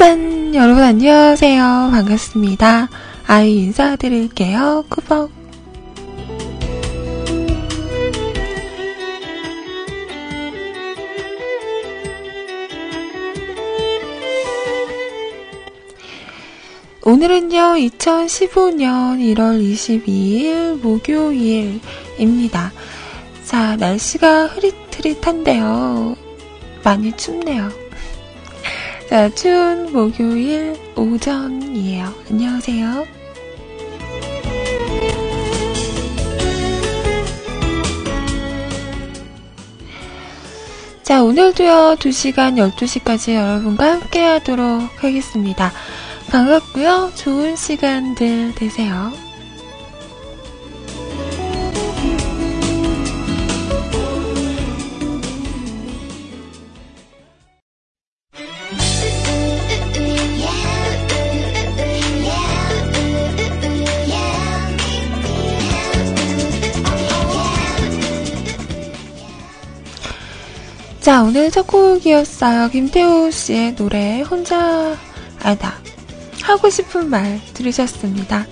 짠! 여러분 안녕하세요. 반갑습니다. 아이 인사드릴게요. 꾸벅! 오늘은요 2015년 1월 22일 목요일입니다. 자, 날씨가 흐릿흐릿한데요. 많이 춥네요. 자, 추운 목요일 오전이에요. 안녕하세요. 자, 오늘도요 2시간 12시까지 여러분과 함께 하도록 하겠습니다. 반갑고요. 좋은 시간들 되세요. 자, 오늘 첫 곡이었어요. 김태우 씨의 노래 혼자 알다. 하고 싶은 말 들으셨습니다.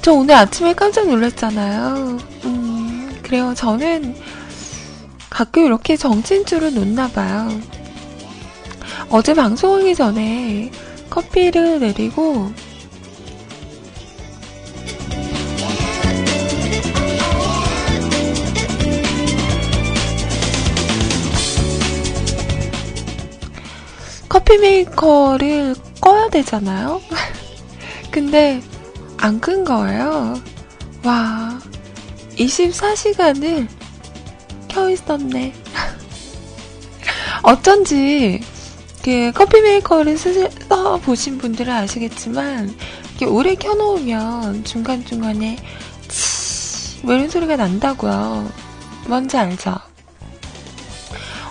저 오늘 아침에 깜짝 놀랐잖아요. 그래요. 저는 가끔 이렇게 정신줄을 놓나봐요. 어제 방송하기 전에 커피를 내리고 커피 메이커를 꺼야 되잖아요. 근데 안 끈 거예요. 와, 24시간을 켜 있었네. 어쩐지 그 커피 메이커를 써 보신 분들은 아시겠지만 이렇게 오래 켜 놓으면 중간중간에 치 뭐 이런 소리가 난다고요. 뭔지 알죠?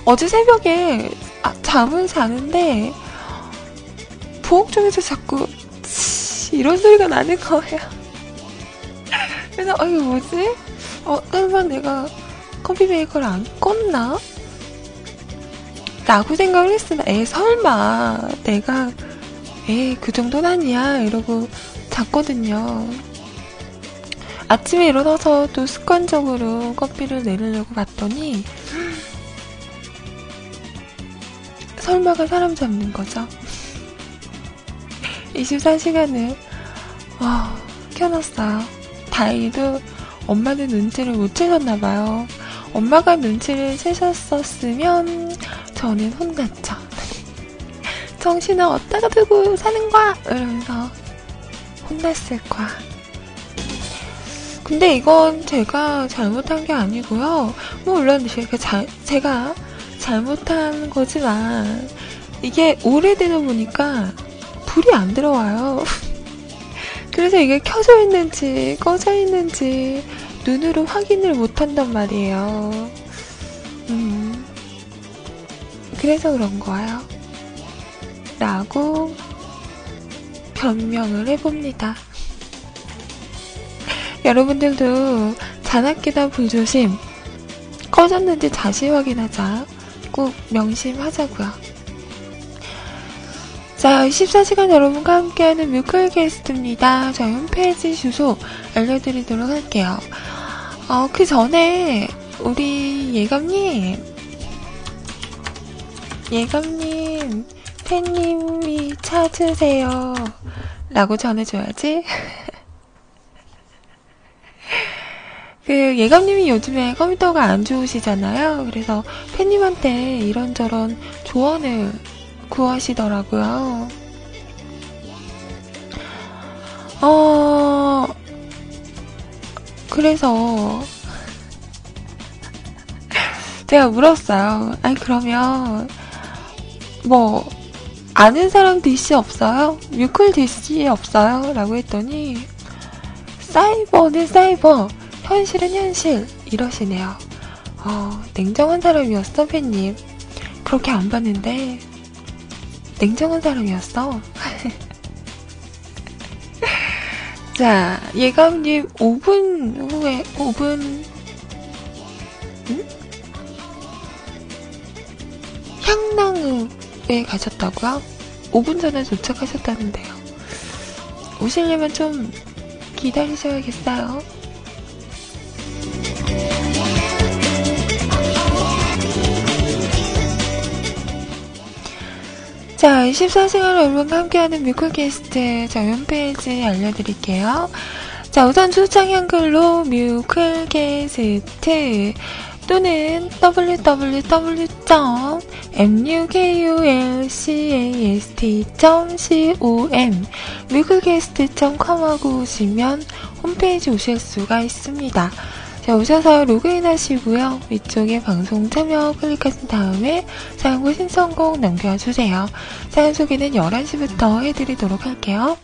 어제 새벽에 잠은 자는데 부엌 쪽에서 자꾸 이런 소리가 나는 거예요. 그래서 이거 뭐지? 설마 내가 커피 메이커를 안 껐나? 라고 생각을 했으나 설마 내가 그 정도는 아니야 이러고 잤거든요. 아침에 일어나서 또 습관적으로 커피를 내리려고 봤더니 설마가 사람 잡는 거죠. 24시간을 켜놨어요. 다행히도 엄마는 눈치를 못 채셨나봐요. 엄마가 눈치를 채셨었으면 저는 혼났죠. 정신을 어디다가 두고 사는 거야 이러면서 혼났을 거야. 근데 이건 제가 잘못한 게 아니고요. 물론 제가 잘못한 거지만 이게 오래되다 보니까 불이 안 들어와요. 그래서 이게 켜져 있는지 꺼져 있는지 눈으로 확인을 못한단 말이에요. 그래서 그런 거예요 라고 변명을 해봅니다. 여러분들도 잔악기다 불조심, 꺼졌는지 다시 확인하자. 꼭 명심하자고요. 자, 24시간 여러분과 함께하는 뮤클 게스트입니다. 저희 홈페이지 주소 알려드리도록 할게요. 그 전에 우리 예감님 팬님이 찾으세요 라고 전해줘야지. 그 예감님이 요즘에 컴퓨터가 안 좋으시잖아요. 그래서 팬님한테 이런저런 조언을 구하시더라고요. 그래서 제가 물었어요. 아니 그러면 뭐 아는 사람 DC 없어요? 뮤클 DC 없어요? 라고 했더니 사이버는 사이버, 현실은 현실 이러시네요. 냉정한 사람이었어 팬님. 그렇게 안 봤는데 냉정한 사람이었어. 자, 예감님 5분 후에 5분 향랑읍에 가셨다고요? 5분 전에 도착하셨다는데요. 오시려면 좀 기다리셔야겠어요. 자, 24시간 여러분과 함께하는 뮤클캐스트 저희 홈페이지 알려드릴게요. 자, 우선 초청 한글로 뮤클캐스트 또는 www.mukulcast.com 뮤클캐스트.com하고 오시면 홈페이지 오실 수가 있습니다. 자, 오셔서 로그인 하시고요. 위쪽에 방송 참여 클릭하신 다음에 사연과 신청곡 남겨주세요. 사연 소개는 11시부터 해드리도록 할게요.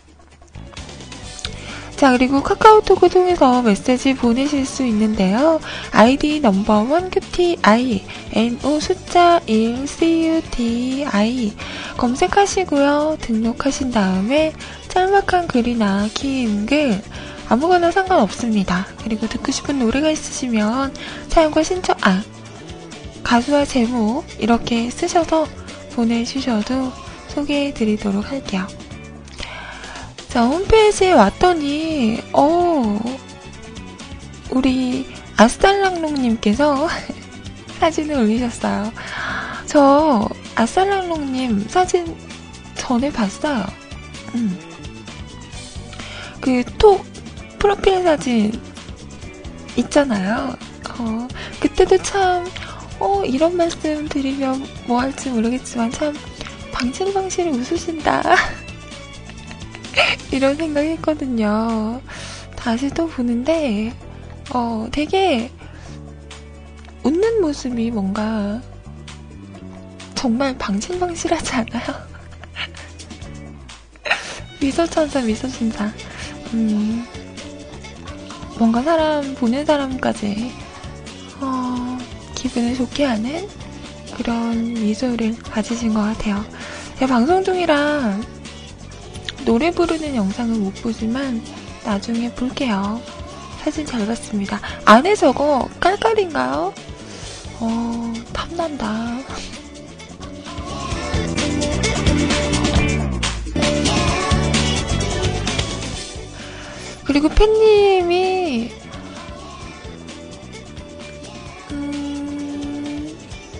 자, 그리고 카카오톡을 통해서 메시지 보내실 수 있는데요. 아이디 넘버원 QTI NO 숫자 1 CUTI 검색하시고요. 등록하신 다음에 짤막한 글이나 키임글 아무거나 상관없습니다. 그리고 듣고 싶은 노래가 있으시면 사연과 신청, 가수와 제목 이렇게 쓰셔서 보내주셔도 소개해드리도록 할게요. 자, 홈페이지에 왔더니 우리 아싸랑롱님께서 사진을 올리셨어요. 저 아싸랑롱님 사진 전에 봤어요. 그 톡 프로필 사진 있잖아요. 그때도 참 이런 말씀 드리면 뭐 할지 모르겠지만 참 방실방실 웃으신다 이런 생각 했거든요. 다시 또 보는데 되게 웃는 모습이 뭔가 정말 방실방실하지 않아요? 미소천사 미소천사. 뭔가 사람 보는 사람까지 기분을 좋게 하는 그런 미소를 가지신 것 같아요. 제가 방송 중이라 노래 부르는 영상을 못 보지만 나중에 볼게요. 사진 잘 봤습니다. 안에 저거 깔깔인가요? 탐난다. 그리고 팬님이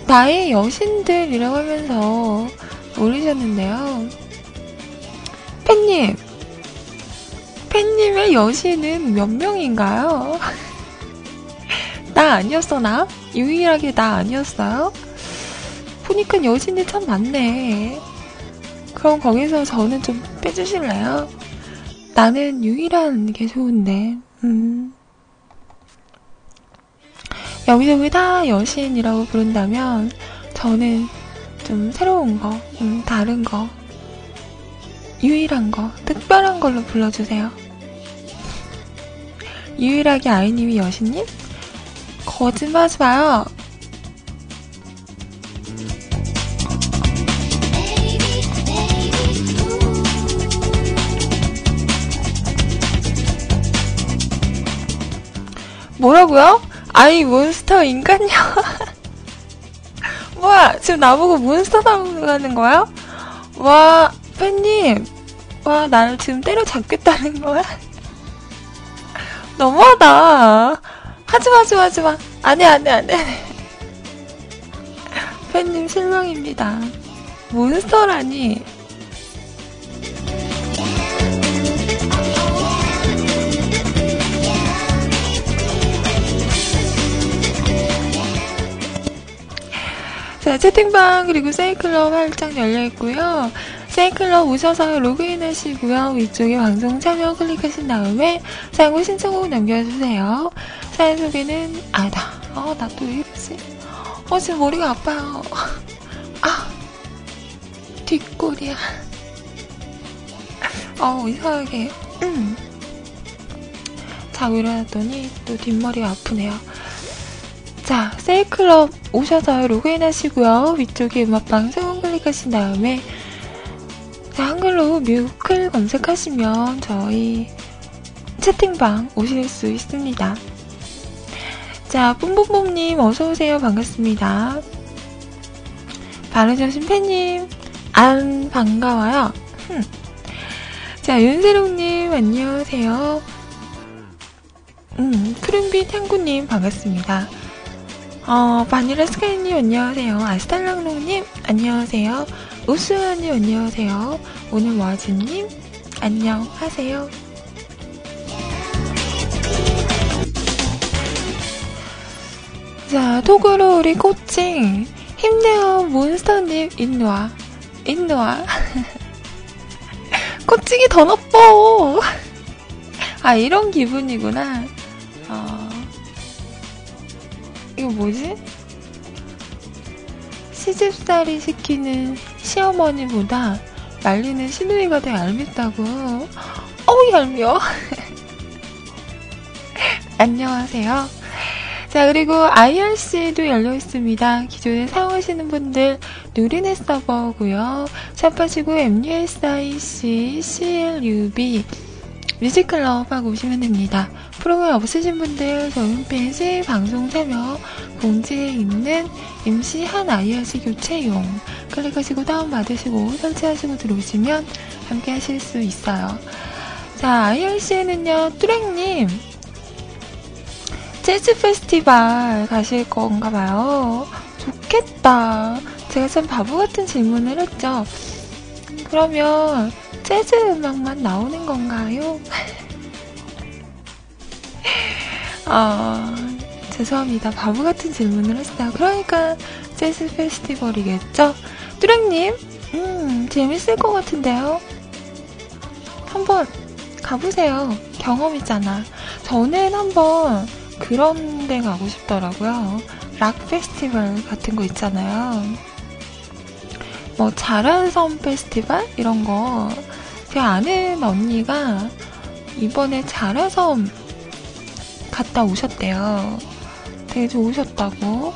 나의 여신들이라고 하면서 올리셨는데요. 팬님의 여신은 몇 명인가요? 나 아니었어, 나? 유일하게 나 아니었어요? 보니까 여신이 참 많네. 그럼 거기서 저는 좀 빼주실래요? 나는 유일한 게 좋은데. 여기서 왜 다 여신이라고 부른다면 저는 좀 새로운 거, 다른 거, 유일한 거, 특별한 걸로 불러주세요. 유일하게 아이님이 여신님? 거짓말 하지 마요! 뭐라고요? 아이, 몬스터 인간요? 뭐야, 지금 나보고 몬스터 닮아가는 거야? 와, 팬님! 와, 나를 지금 때려잡겠다는 거야? 너무하다. 하지마. 안해. 팬님 실망입니다. 몬스터라니. 자, 채팅방 그리고 세이클럽 활짝 열려있고요. 세이클럽 오셔서 로그인 하시고요. 위쪽에 방송 참여 클릭하신 다음에 사연과 신청곡 남겨주세요. 사연 소개는 나 또 왜 이러지? 지금 머리가 아파요. 뒷골이야. 이상하게 자고 일어났더니 또 뒷머리가 아프네요. 자, 세이클럽 오셔서 로그인 하시고요. 위쪽에 음악방 세운 클릭하신 다음에 자, 한글로 뮤클 검색하시면 저희 채팅방 오실 수 있습니다. 자, 뿜뿜뿜님 어서오세요. 반갑습니다. 바르저신 팬님 안 반가워요. 자, 윤세롱님 안녕하세요. 푸른빛 향구님 반갑습니다. 바닐라 스카이님 안녕하세요. 아스탈랑롱님 안녕하세요. 우수아님 안녕하세요. 오늘 와즈님 안녕하세요. 자, 톡으로 우리 코칭 힘내요 몬스터님 인노아 코칭이 더 나빠. 아, 이런 기분이구나. 이거 뭐지? 시집살이 시키는 시어머니보다 말리는 시누이가 더 얄밉다고. 어우, 얄미워. 안녕하세요. 자, 그리고 IRC도 열려있습니다. 기존에 사용하시는 분들 누리넷 서버고요. 샵하시고 MUSIC CLUB 뮤직클럽하고 오시면 됩니다. 프로그램 없으신 분들 저희 홈페이지 방송 참여 공지에 있는 임시 한 IRC 교체용 클릭하시고 다운받으시고 설치하시고 들어오시면 함께 하실 수 있어요. 자, IRC에는요, 뚜랭님 재즈 페스티벌 가실 건가 봐요. 좋겠다. 제가 참 바보 같은 질문을 했죠. 그러면 재즈 음악만 나오는 건가요? 죄송합니다. 바보 같은 질문을 했어요. 그러니까 재즈 페스티벌이겠죠? 뚜랭님, 재밌을 것 같은데요? 한번 가보세요. 경험이잖아. 저는 한번 그런 데 가고 싶더라고요. 락 페스티벌 같은 거 있잖아요. 뭐 자라섬 페스티벌 이런 거. 제 아는 언니가 이번에 자라섬 갔다 오셨대요. 되게 좋으셨다고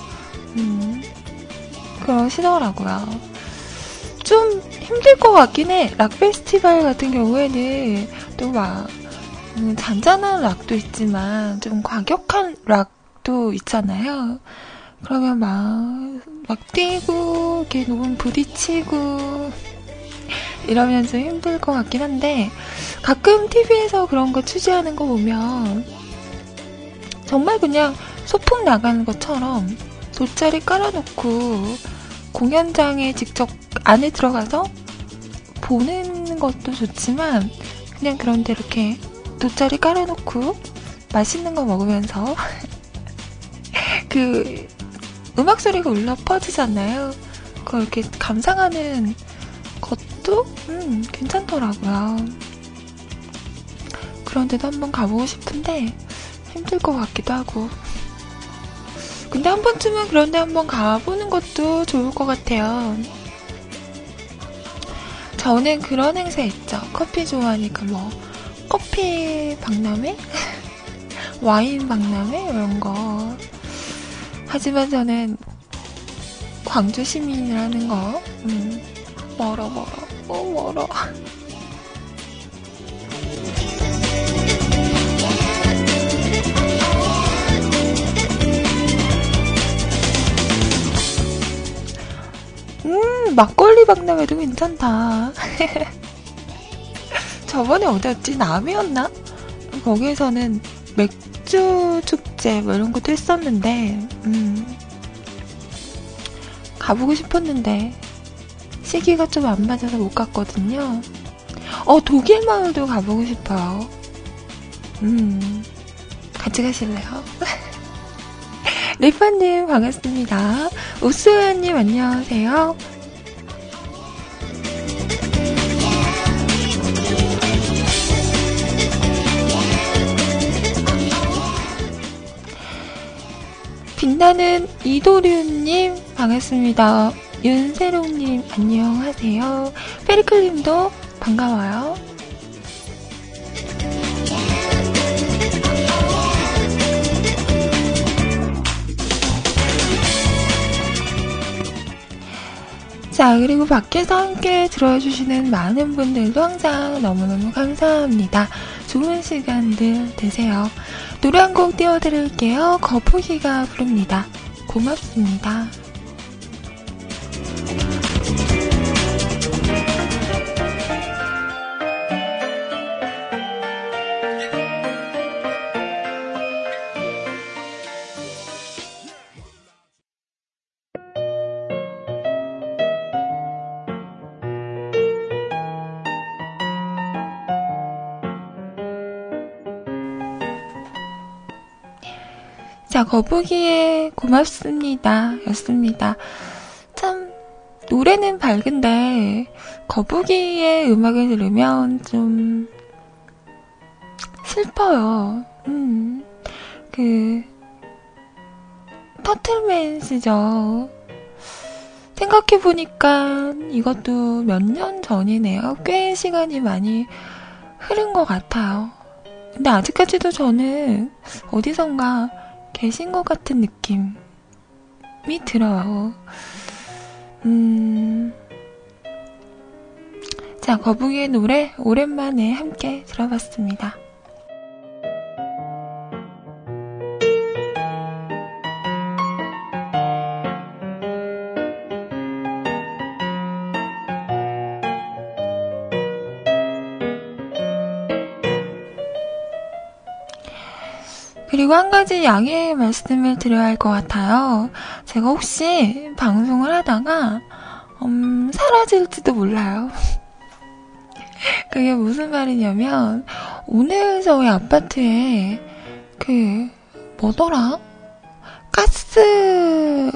그러시더라고요. 좀 힘들 것 같긴 해. 락 페스티벌 같은 경우에는 또 막 잔잔한 락도 있지만 좀 과격한 락도 있잖아요. 그러면 막 뛰고 이렇게 너무 부딪히고 이러면 좀 힘들 것 같긴 한데, 가끔 TV에서 그런 거 취재하는 거 보면 정말 그냥 소풍 나가는 것처럼 돗자리 깔아놓고 공연장에 직접 안에 들어가서 보는 것도 좋지만 그냥 그런데 이렇게 돗자리 깔아놓고 맛있는 거 먹으면서 그 음악 소리가 울려 퍼지잖아요. 그걸 이렇게 감상하는 것도 괜찮더라고요. 그런데도 한번 가보고 싶은데 힘들 것 같기도 하고. 근데 한 번쯤은 그런데 한번 가보는 것도 좋을 것 같아요. 저는 그런 행사 있죠. 커피 좋아하니까 뭐 커피 박람회? 와인 박람회? 이런 거. 하지만 저는 광주 시민이라는 거 멀어. 막걸리 박람회도 괜찮다. 저번에 어디였지? 남해였나? 거기에서는 맥주 축제 뭐 이런 것도 했었는데 가보고 싶었는데 시기가 좀 안 맞아서 못 갔거든요. 독일 마을도 가보고 싶어요. 같이 가실래요? 리파님 반갑습니다. 우수연님 안녕하세요. 빛나는 이도륜님 반갑습니다. 윤세롱님 안녕하세요. 페리클님도 반가워요. 자, 그리고 밖에서 함께 들어주시는 많은 분들도 항상 너무너무 감사합니다. 좋은 시간들 되세요. 노래 한 곡 띄워드릴게요. 거푸기가 부릅니다. 고맙습니다. 자, 거북이의 고맙습니다 였습니다. 참 노래는 밝은데 거북이의 음악을 들으면 좀 슬퍼요. 그 터틀맨스죠. 생각해보니까 이것도 몇 년 전이네요. 꽤 시간이 많이 흐른 것 같아요. 근데 아직까지도 저는 어디선가 계신 것 같은 느낌이 들어요. 자, 거북이의 노래 오랜만에 함께 들어봤습니다. 그리고 한 가지 양해의 말씀을 드려야 할 것 같아요. 제가 혹시 방송을 하다가 사라질지도 몰라요. 그게 무슨 말이냐면 오늘 저희 아파트에 그 뭐더라? 가스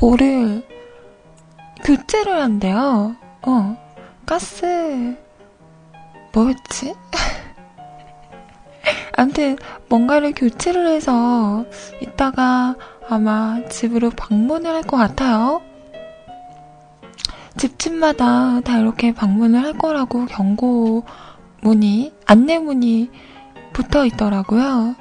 뭐를 교체를 한대요. 가스 뭐였지? 아무튼 뭔가를 교체를 해서 이따가 아마 집으로 방문을 할 것 같아요. 집집마다 다 이렇게 방문을 할 거라고 안내문이 붙어 있더라고요.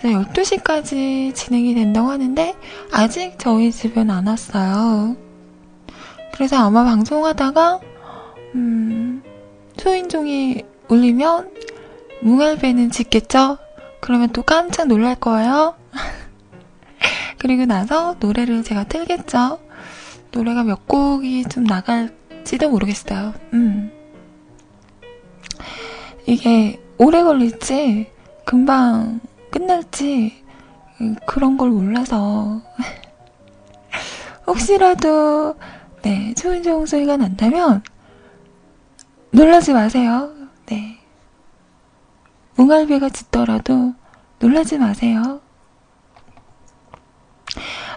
그래서 12시까지 진행이 된다고 하는데 아직 저희 집은 안 왔어요. 그래서 아마 방송하다가 소인종이 울리면 뭉알배는 짖겠죠? 그러면 또 깜짝 놀랄 거예요. 그리고 나서 노래를 제가 틀겠죠. 노래가 몇 곡이 좀 나갈지도 모르겠어요. 이게 오래 걸릴지 금방 끝날지 그런 걸 몰라서 혹시라도 초인종 소리가 난다면 놀라지 마세요. 뭉알배가 짖더라도 놀라지 마세요.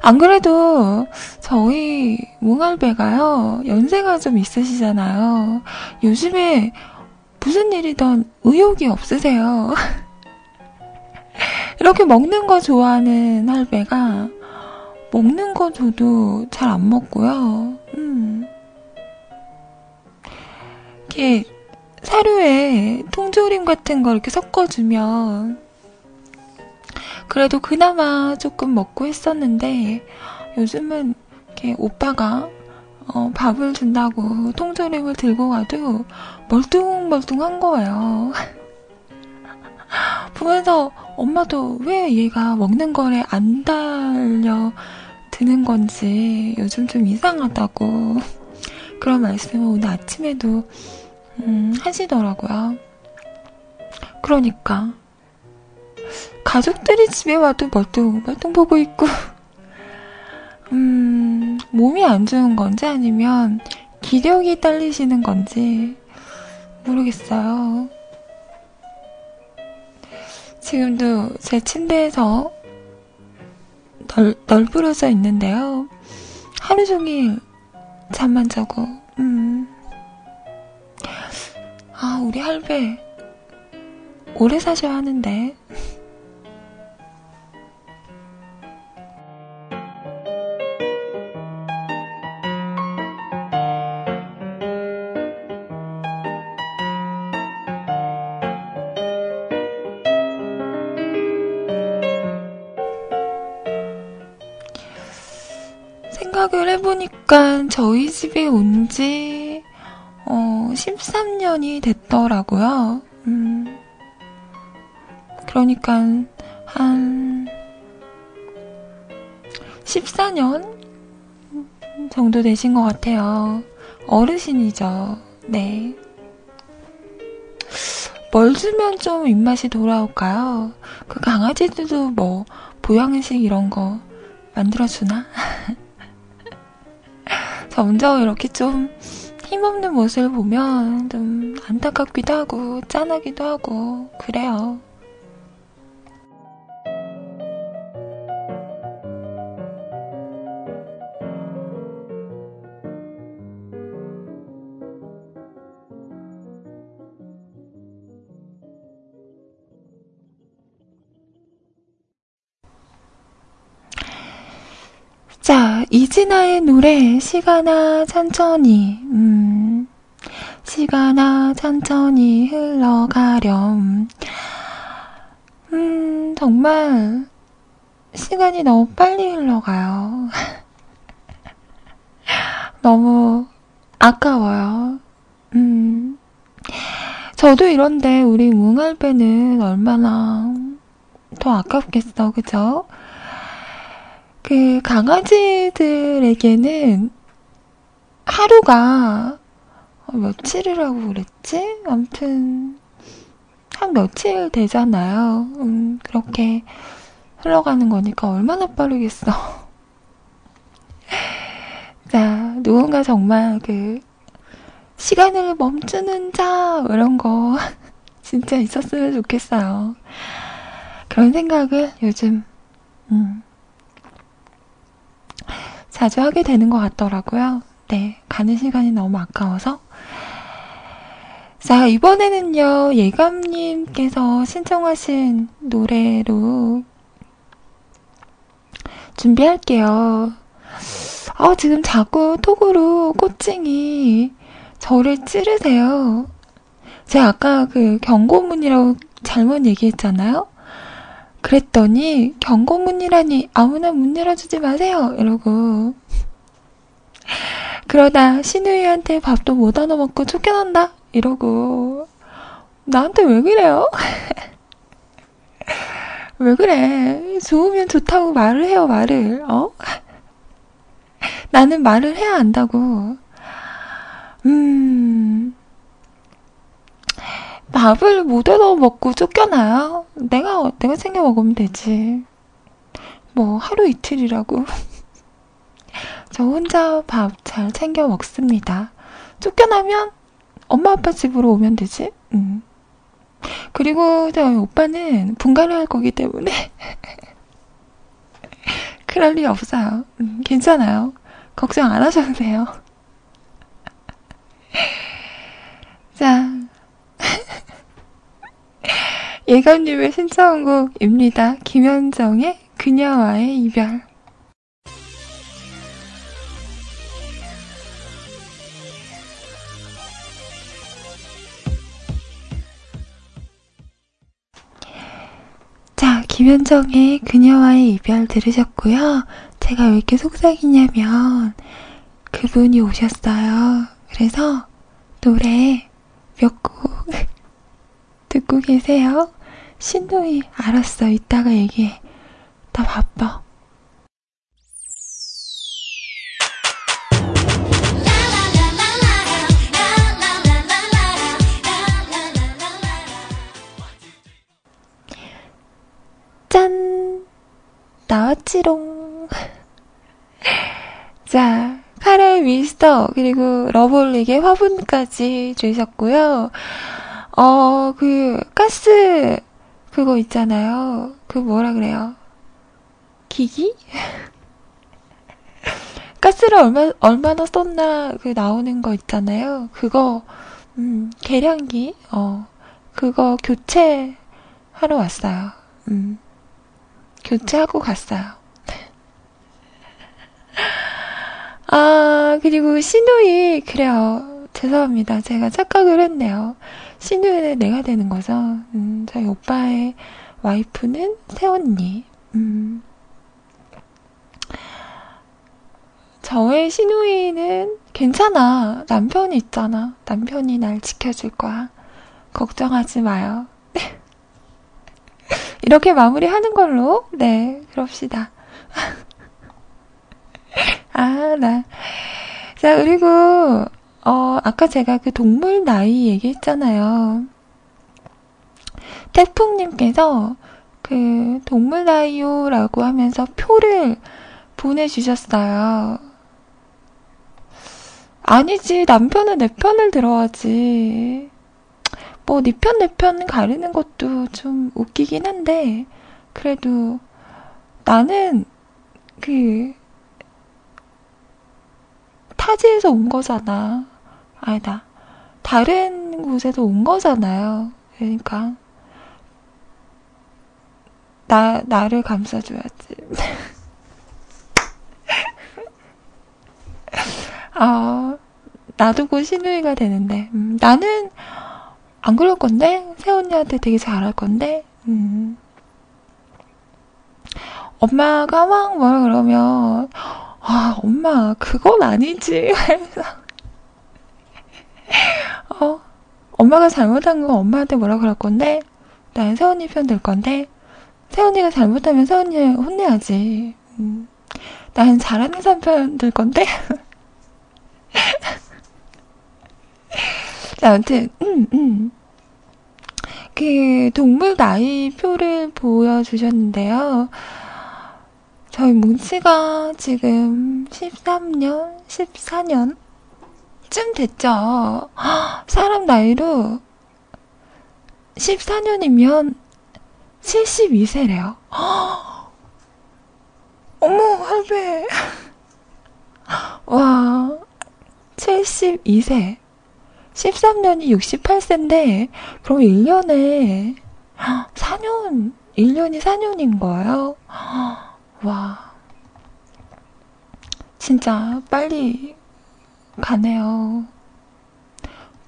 안 그래도 저희 뭉알배가요, 연세가 좀 있으시잖아요. 요즘에 무슨 일이든 의욕이 없으세요. 이렇게 먹는 거 좋아하는 할배가 먹는 거 줘도 잘 안 먹고요. 이렇게 사료에 통조림 같은 거 이렇게 섞어주면 그래도 그나마 조금 먹고 했었는데 요즘은 이렇게 오빠가 밥을 준다고 통조림을 들고 가도 멀뚱멀뚱한 거예요. 보면서 엄마도 왜 얘가 먹는 거를 안 달려드는 건지 요즘 좀 이상하다고 그런 말씀을 오늘 아침에도 하시더라고요. 그러니까 가족들이 집에 와도 멀뚱멀뚱 보고 있고 몸이 안 좋은 건지 아니면 기력이 딸리시는 건지 모르겠어요. 지금도 제 침대에서 널브러져 있는데요. 하루 종일 잠만 자고 아, 우리 할배 오래 사셔야 하는데. 생각을 해보니까 저희 집에 온지 13년이 됐더라고요. 그러니까 한 14년 정도 되신 것 같아요. 어르신이죠. 네. 뭘 주면 좀 입맛이 돌아올까요? 그 강아지들도 뭐 보양식 이런 거 만들어주나? 점점 이렇게 좀 힘없는 모습을 보면 좀 안타깝기도 하고 짠하기도 하고 그래요. 이진아의 노래 시간아 천천히 시간아 천천히 흘러가렴. 정말 시간이 너무 빨리 흘러가요. 너무 아까워요. 저도 이런데 우리 뭉알배는 얼마나 더 아깝겠어, 그죠? 그 강아지들에게는 하루가 며칠이라고 그랬지? 아무튼 한 며칠 되잖아요. 그렇게 흘러가는 거니까 얼마나 빠르겠어. 자, 누군가 정말 그 시간을 멈추는 자 이런 거 진짜 있었으면 좋겠어요. 그런 생각을 요즘 자주 하게 되는 것 같더라고요. 네, 가는 시간이 너무 아까워서. 자, 이번에는요, 예감님께서 신청하신 노래로 준비할게요. 지금 자꾸 톡으로 꼬찡이 저를 찌르세요. 제가 아까 그 경고문이라고 잘못 얘기했잖아요. 그랬더니 경고문이라니 아무나 문 열어주지 마세요 이러고, 그러다 신우이한테 밥도 못 얻어먹고 쫓겨난다 이러고. 나한테 왜 그래요? 왜 그래? 좋으면 좋다고 말을 해요. 나는 말을 해야 한다고. 밥을 못 얻어 먹고 쫓겨나요? 내가 챙겨 먹으면 되지. 뭐 하루 이틀이라고. 저 혼자 밥 잘 챙겨 먹습니다. 쫓겨나면 엄마 아빠 집으로 오면 되지. 그리고 저희 오빠는 분가를 할 거기 때문에 그럴 리 없어요. 괜찮아요. 걱정 안 하셔도 돼요. 자, 예감님의 신청곡입니다. 김현정의 그녀와의 이별. 자, 김현정의 그녀와의 이별 들으셨고요. 제가 왜 이렇게 속삭이냐면 그분이 오셨어요. 그래서 노래 몇 곡 듣고 계세요. 신동이 알았어. 이따가 얘기해. 나 바빠. 짠! 나왔지롱. 자, 카레 미스터 그리고 러블릭의 화분까지 주셨고요. 그 가스 그거 있잖아요. 그 뭐라 그래요? 기기? 가스를 얼마나 썼나 그 나오는 거 있잖아요. 그거 계량기 그거 교체하러 왔어요. 교체하고 갔어요. 아, 그리고 시누이 그래요. 죄송합니다. 제가 착각을 했네요. 시누이는 내가 되는 거죠. 저희 오빠의 와이프는 새언니. 저의 시누이는 괜찮아. 남편이 있잖아. 남편이 날 지켜줄 거야. 걱정하지 마요. 이렇게 마무리하는 걸로. 네, 그럽시다. 자, 그리고 아까 제가 그 동물 나이 얘기했잖아요. 태풍님께서 그 동물 나이요라고 하면서 표를 보내주셨어요. 아니지, 남편은 내 편을 들어야지. 뭐 네 편 내 편 가리는 것도 좀 웃기긴 한데, 그래도 나는 그 타지에서 온 거잖아. 아니다. 다른 곳에서 온 거잖아요. 그러니까 나를 감싸줘야지. 나도 곧 시누이가 되는데, 나는 안 그럴 건데, 새언니한테 되게 잘할 건데, 엄마가 막 뭘 그러면, 아, 엄마, 그건 아니지. 엄마가 잘못한 건 엄마한테 뭐라 그럴 건데, 난 새언니 편 들 건데, 새언니가 잘못하면 새언니 혼내야지. 난 잘하는 사람 편 들 건데? 자, 아무튼, 그, 동물 나이표를 보여주셨는데요. 저희 뭉치가 지금 13년, 14년쯤 됐죠. 사람 나이로 14년이면 72세래요. 어머, 할배. 와, 72세. 13년이 68세인데, 그럼 1년에 4년, 1년이 4년인 거예요? 와, 진짜 빨리 가네요.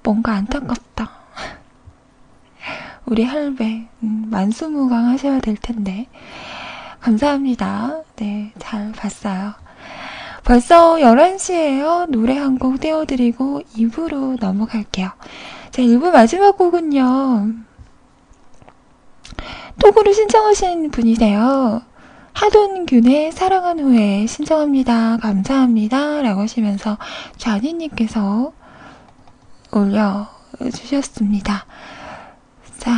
뭔가 안타깝다. 우리 할배, 만수무강 하셔야 될 텐데. 감사합니다. 네, 잘 봤어요. 벌써 11시에요. 노래 한 곡 띄워드리고 2부로 넘어갈게요. 자, 2부 마지막 곡은요. 톡으로 신청하신 분이세요. 하돈균의 사랑한 후에 신청합니다. 감사합니다. 라고 하시면서 좌니님께서 올려주셨습니다. 자,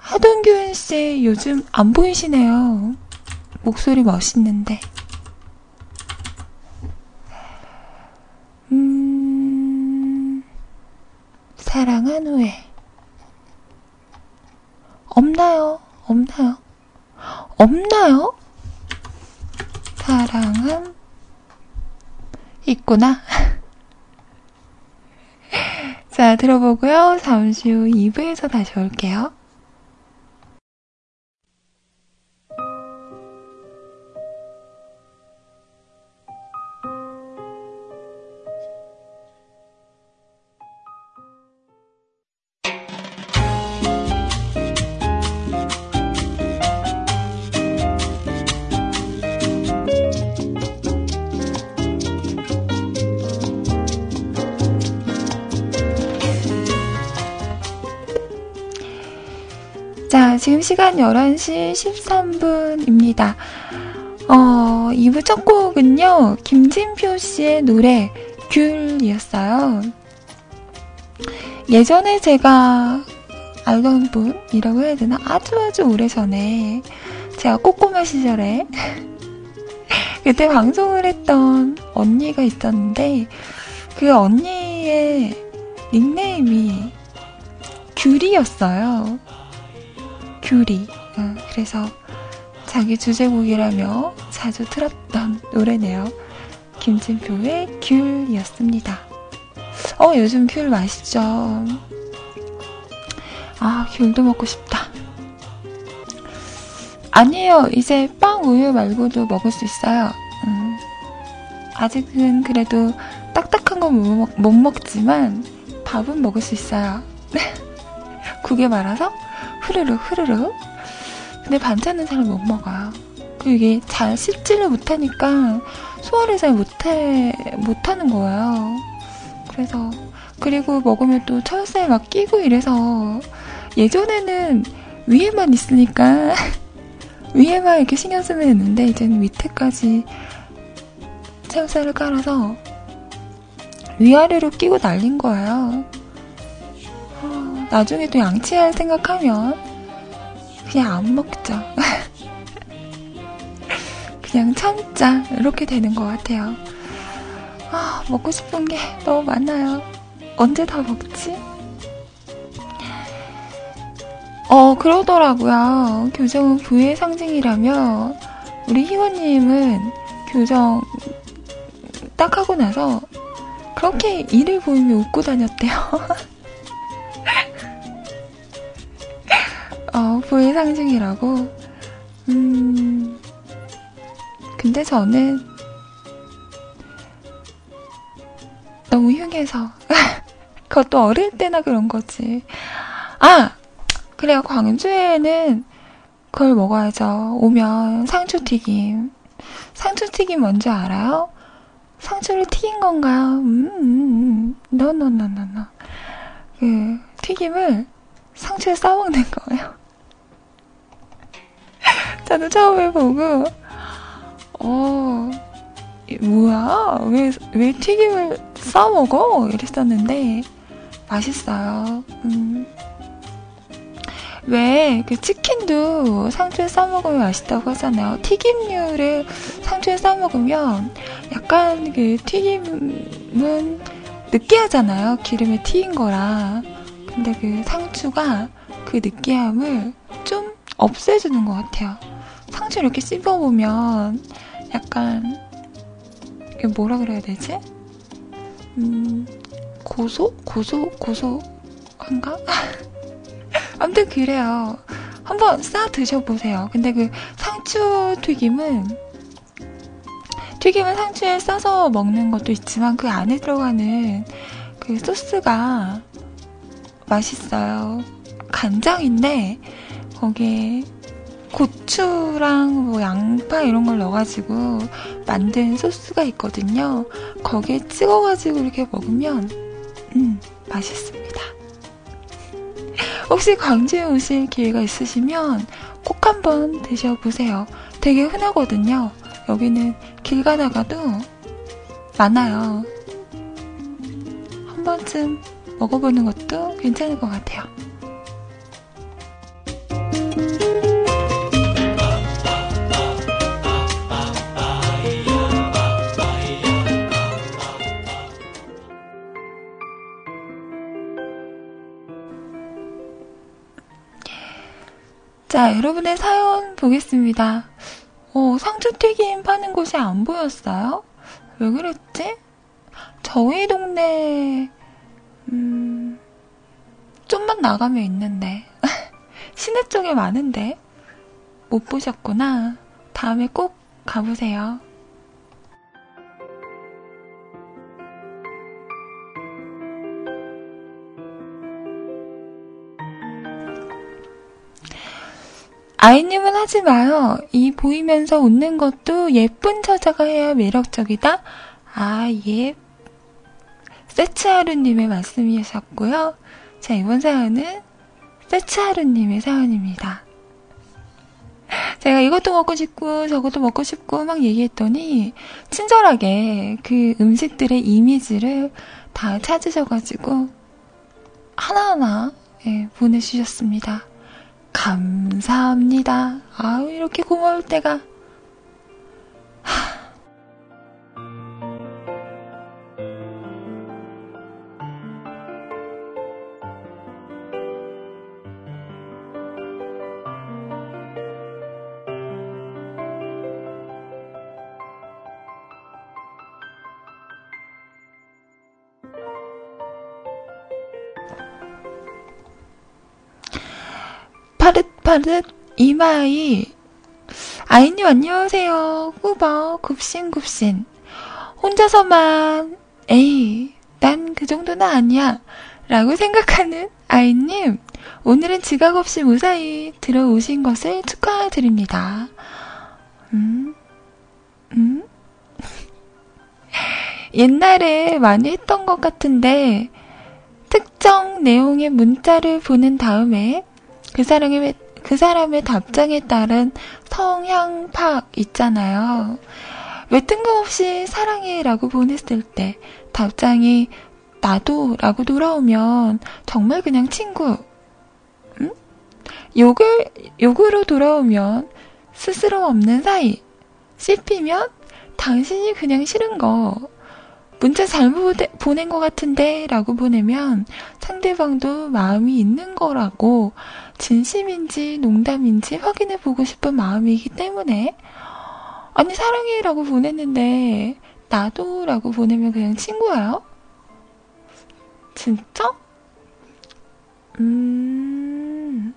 하돈균씨 요즘 안 보이시네요. 목소리 멋있는데. 사랑한 후에 없나요? 사랑은 있구나. 자, 들어보고요. 잠시 후 2부에서 다시 올게요. 지금 시간 11시 13분입니다. 2부 첫 곡은요, 김진표 씨의 노래, 귤이었어요. 예전에 제가 알던 분이라고 해야 되나? 아주 오래전에, 제가 꼬꼬마 시절에, 그때 방송을 했던 언니가 있었는데, 그 언니의 닉네임이 귤이었어요. 귤이. 그래서 자기 주제곡이라며 자주 틀었던 노래네요. 김진표의 귤이었습니다. 요즘 귤 맛있죠. 아, 귤도 먹고 싶다. 아니에요. 이제 빵 우유 말고도 먹을 수 있어요. 아직은 그래도 딱딱한 건 못 먹지만 밥은 먹을 수 있어요. 국에 말아서 흐르륵. 근데 반찬은 잘 못 먹어요. 그리고 이게 잘 씹지를 못하니까 소화를 잘 못하는 거예요. 그래서, 그리고 먹으면 또 철사에 막 끼고 이래서, 예전에는 위에만 있으니까, 위에만 이렇게 신경 쓰면 됐는데, 이제는 밑에까지 철사를 깔아서 위아래로 끼고 날린 거예요. 나중에 또 양치할 생각하면 그냥 안 먹죠. 그냥 참자, 이렇게 되는 것 같아요. 아, 먹고 싶은 게 너무 많아요. 언제 다 먹지? 그러더라고요. 교정은 부의 상징이라며, 우리 희원님은 교정 딱 하고 나서 그렇게 이를 보이며 웃고 다녔대요. 부의 상징이라고. 근데 저는 생각해서. 그것도 어릴 때나 그런 거지. 아! 그래요, 광주에는 그걸 먹어야죠. 오면 상추튀김. 상추튀김 뭔지 알아요? 상추를 튀긴 건가요? No. 그 튀김을 상추에 싸먹는 거예요. 저도 처음 해보고, 뭐야? 왜 튀김을 싸먹어? 이랬었는데, 맛있어요. 왜 그 치킨도 상추에 싸먹으면 맛있다고 하잖아요. 튀김류를 상추에 싸먹으면 약간 그 튀김은 느끼하잖아요. 기름에 튀긴 거라. 근데 그 상추가 그 느끼함을 좀 없애주는 것 같아요. 상추를 이렇게 씹어보면 약간 뭐라 그래야 되지? 고소한가? 아무튼 그래요. 한번 싸 드셔보세요. 근데 그 상추 튀김은 상추에 싸서 먹는 것도 있지만 그 안에 들어가는 그 소스가 맛있어요. 간장인데 거기에 고추랑 뭐 양파 이런 걸 넣어가지고 만든 소스가 있거든요. 거기에 찍어가지고 이렇게 먹으면 맛있습니다. 혹시 광주에 오실 기회가 있으시면 꼭 한번 드셔보세요. 되게 흔하거든요. 여기는 길 가다가도 많아요. 한 번쯤 먹어보는 것도 괜찮을 것 같아요. 자, 여러분의 사연 보겠습니다. 상추튀김 파는 곳이 안 보였어요? 왜 그랬지? 저희 동네 좀만 나가면 있는데 시내 쪽에 많은데 못 보셨구나. 다음에 꼭 가보세요. 아이님은 하지 마요. 이 보이면서 웃는 것도 예쁜 처자가 해야 매력적이다. 아, 예. 세츠하루님의 말씀이셨고요. 자, 이번 사연은 세츠하루님의 사연입니다. 제가 이것도 먹고 싶고 저것도 먹고 싶고 막 얘기했더니 친절하게 그 음식들의 이미지를 다 찾으셔가지고 하나하나 보내주셨습니다. 감사합니다. 아우, 이렇게 고마울 때가. 파릇파릇 이마이 아이님 안녕하세요. 꾸벅 굽신굽신 혼자서만 에이 난 그 정도는 아니야 라고 생각하는 아이님, 오늘은 지각 없이 무사히 들어오신 것을 축하드립니다. 옛날에 많이 했던 것 같은데 특정 내용의 문자를 보낸 다음에 그 사람의 답장에 따른 성향 파악 있잖아요. 왜 뜬금없이 사랑해 라고 보냈을 때 답장이 나도 라고 돌아오면 정말 그냥 친구, 욕으로 돌아오면 스스럼 없는 사이, 씹히면 당신이 그냥 싫은 거, 문자 잘못 보낸 것 같은데 라고 보내면 상대방도 마음이 있는 거라고 진심인지 농담인지 확인해 보고 싶은 마음이기 때문에, 아니 사랑해 라고 보냈는데 나도 라고 보내면 그냥 친구예요? 진짜? 그냥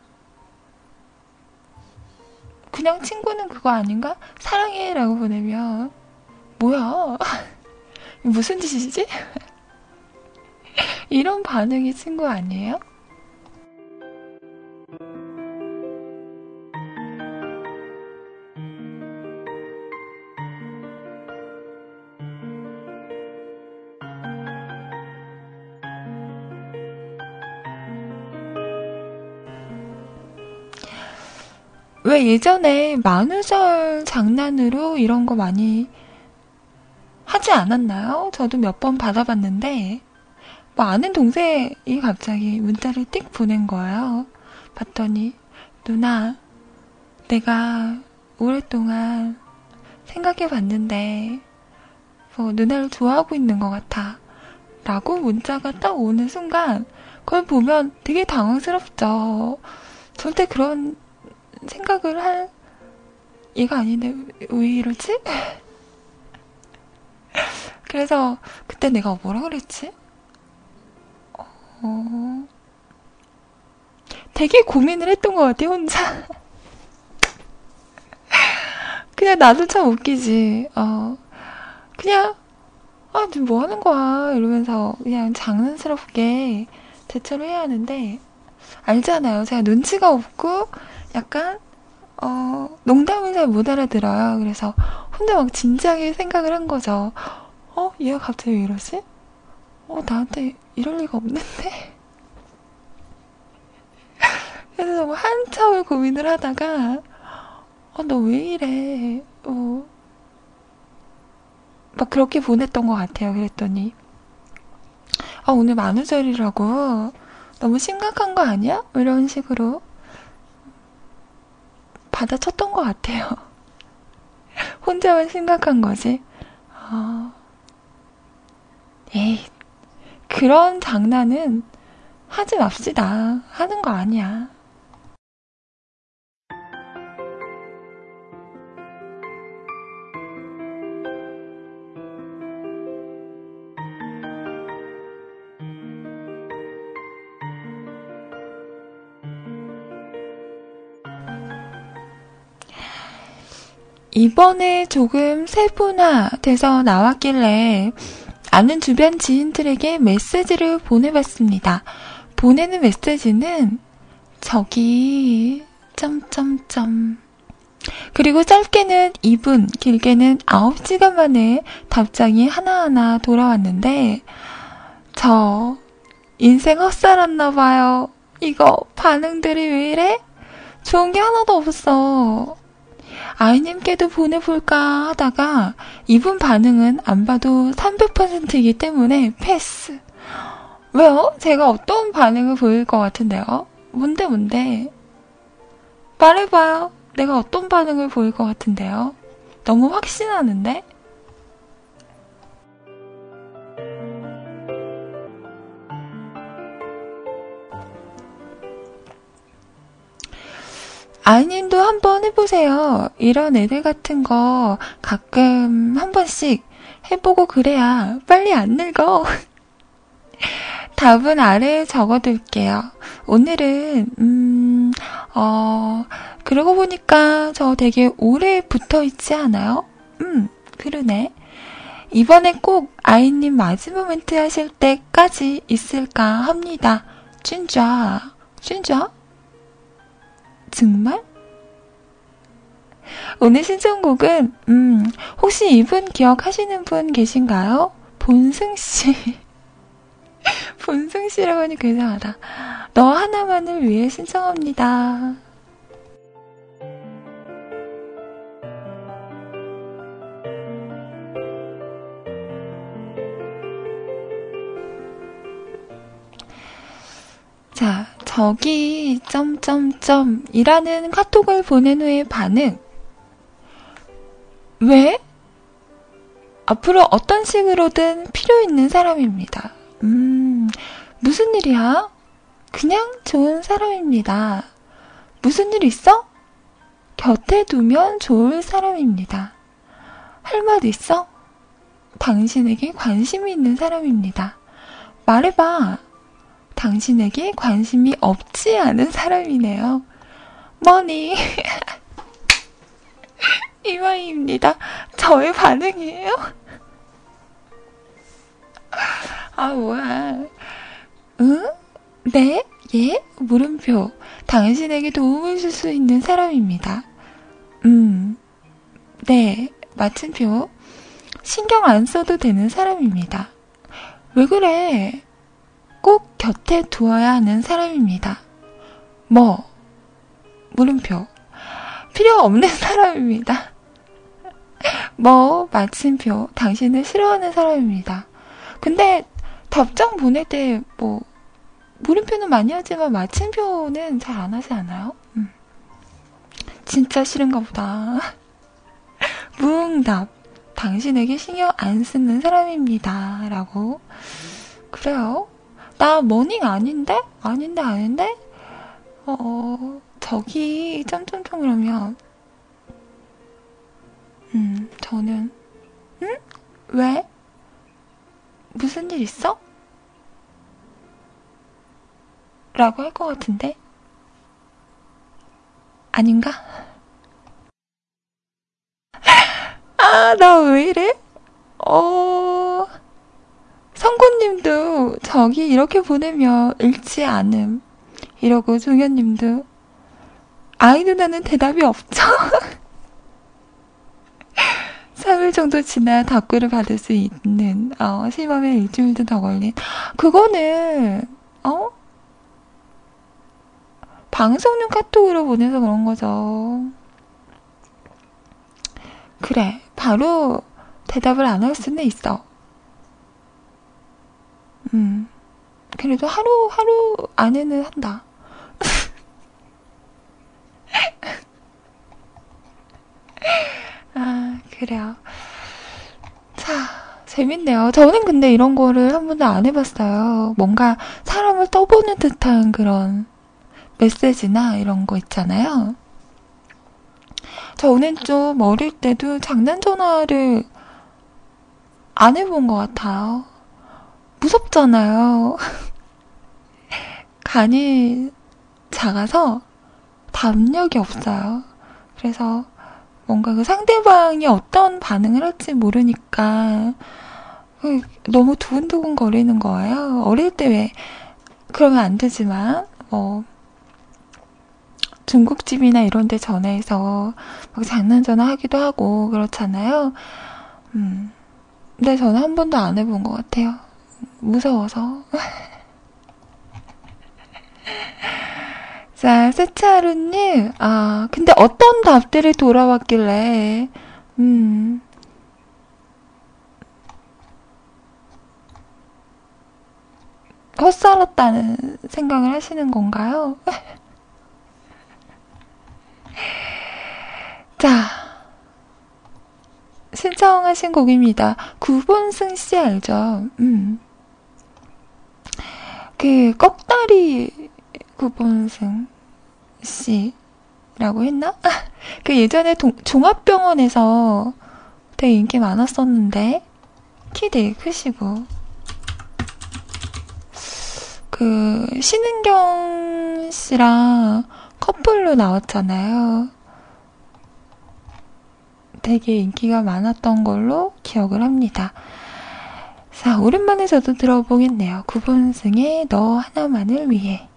친구는 그거 아닌가? 사랑해 라고 보내면 뭐야? 무슨 짓이지? 이런 반응이 친구 아니에요? 왜 예전에 만우절 장난으로 이런 거 많이 하지 않았나요? 저도 몇 번 받아봤는데 아는 동생이 갑자기 문자를 띡 보낸 거예요. 봤더니 누나, 내가 오랫동안 생각해봤는데 누나를 좋아하고 있는 것 같아 라고 문자가 딱 오는 순간 그걸 보면 되게 당황스럽죠. 절대 그런 생각을 할 얘가 아닌데 왜 이러지? 그래서 그때 내가 뭐라 그랬지? 되게 고민을 했던 것 같아, 혼자. 그냥 나도 참 웃기지. 그냥 지금 뭐 하는 거야 이러면서 그냥 장난스럽게 대처를 해야 하는데 알잖아요. 제가 눈치가 없고 약간 농담을 잘 못 알아들어요. 그래서 혼자 막 진지하게 생각을 한 거죠. 얘가 갑자기 왜 이러지? 나한테 이럴 리가 없는데? 그래서 정말 한참을 고민을 하다가 너 왜 이래? 막 그렇게 보냈던 것 같아요. 그랬더니 오늘 만우절이라고 너무 심각한 거 아니야? 이런 식으로 받아쳤던 것 같아요. 혼자만 심각한 거지. 에이, 그런 장난은 하지 맙시다. 하는 거 아니야. 이번에 조금 세분화돼서 나왔길래 아는 주변 지인들에게 메시지를 보내봤습니다. 보내는 메시지는 저기... 점점점 그리고 짧게는 2분, 길게는 9시간 만에 답장이 하나하나 돌아왔는데 저 인생 헛살았나봐요. 이거 반응들이 왜 이래? 좋은 게 하나도 없어. 아이님께도 보내볼까 하다가 이분 반응은 안 봐도 300%이기 때문에 패스. 왜요? 제가 어떤 반응을 보일 것 같은데요? 뭔데? 말해봐요. 내가 어떤 반응을 보일 것 같은데요? 너무 확신하는데? 아이님도 한번 해보세요. 이런 애들 같은 거 가끔 한 번씩 해보고 그래야 빨리 안 늙어. 답은 아래에 적어둘게요. 오늘은 그러고 보니까 저 되게 오래 붙어있지 않아요? 그러네. 이번에 꼭 아이님 마지막 멘트 하실 때까지 있을까 합니다. 진짜? 정말? 오늘 신청곡은 혹시 이분 기억하시는 분 계신가요? 본승씨. 본승씨라고 하니 굉장하다. 너 하나만을 위해 신청합니다. 자, 저기 ... 이라는 카톡을 보낸 후의 반응. 왜? 앞으로 어떤 식으로든 필요 있는 사람입니다. 무슨 일이야? 그냥 좋은 사람입니다. 무슨 일 있어? 곁에 두면 좋을 사람입니다. 할 말 있어? 당신에게 관심이 있는 사람입니다. 말해봐. 당신에게 관심이 없지 않은 사람이네요. 머니. 이마이입니다. 저의 반응이에요? 뭐야. 응? 네? 예? 물음표. 당신에게 도움을 줄 수 있는 사람입니다. 네. 마침표. 신경 안 써도 되는 사람입니다. 왜 그래? 꼭 곁에 두어야 하는 사람입니다. 뭐? 물음표. 필요 없는 사람입니다. 뭐? 마침표. 당신을 싫어하는 사람입니다. 근데 답장 보낼 때 뭐 물음표는 많이 하지만 마침표는 잘 안 하지 않아요? 진짜 싫은가 보다. 무응답. 당신에게 신경 안 쓰는 사람입니다. 라고. 그래요? 나 머닝 아닌데? 아닌데? 저기 점점점 그러면 저는 응? 왜? 무슨 일 있어? 라고 할 것 같은데? 아닌가? 아, 나 왜 이래? 성구님도 저기 이렇게 보내며 읽지 않음. 이러고 종현님도 아이 누나는 대답이 없죠? 3일 정도 지나 답글을 받을 수 있는 시범에 일주일도 더 걸린 그거는 방송용 카톡으로 보내서 그런 거죠. 그래, 바로 대답을 안 할 수는 있어. 그래도 하루 안에는 한다. 아, 그래요. 자, 재밌네요. 저는 근데 이런 거를 한 번도 안 해봤어요. 뭔가 사람을 떠보는 듯한 그런 메시지나 이런 거 있잖아요. 저는 좀 어릴 때도 장난 전화를 안 해본 것 같아요. 무섭잖아요. 간이 작아서 담력이 없어요. 그래서 뭔가 그 상대방이 어떤 반응을 할지 모르니까 너무 두근두근 거리는 거예요. 어릴 때 왜 그러면 안 되지만 중국집이나 이런 데 전화해서 막 장난 전화하기도 하고 그렇잖아요. 근데 저는 한 번도 안 해본 것 같아요. 무서워서. 자, 세차루님, 근데 어떤 답들이 돌아왔길래, 헛살았다는 생각을 하시는 건가요? 자, 신청하신 곡입니다. 구본승 씨 알죠? 그 꺽다리 구본승 씨라고 했나? 그 예전에 종합병원에서 되게 인기 많았었는데 키 되게 크시고 그 신은경 씨랑 커플로 나왔잖아요. 되게 인기가 많았던 걸로 기억을 합니다. 자, 오랜만에 저도 들어보겠네요. 구본승의 너 하나만을 위해.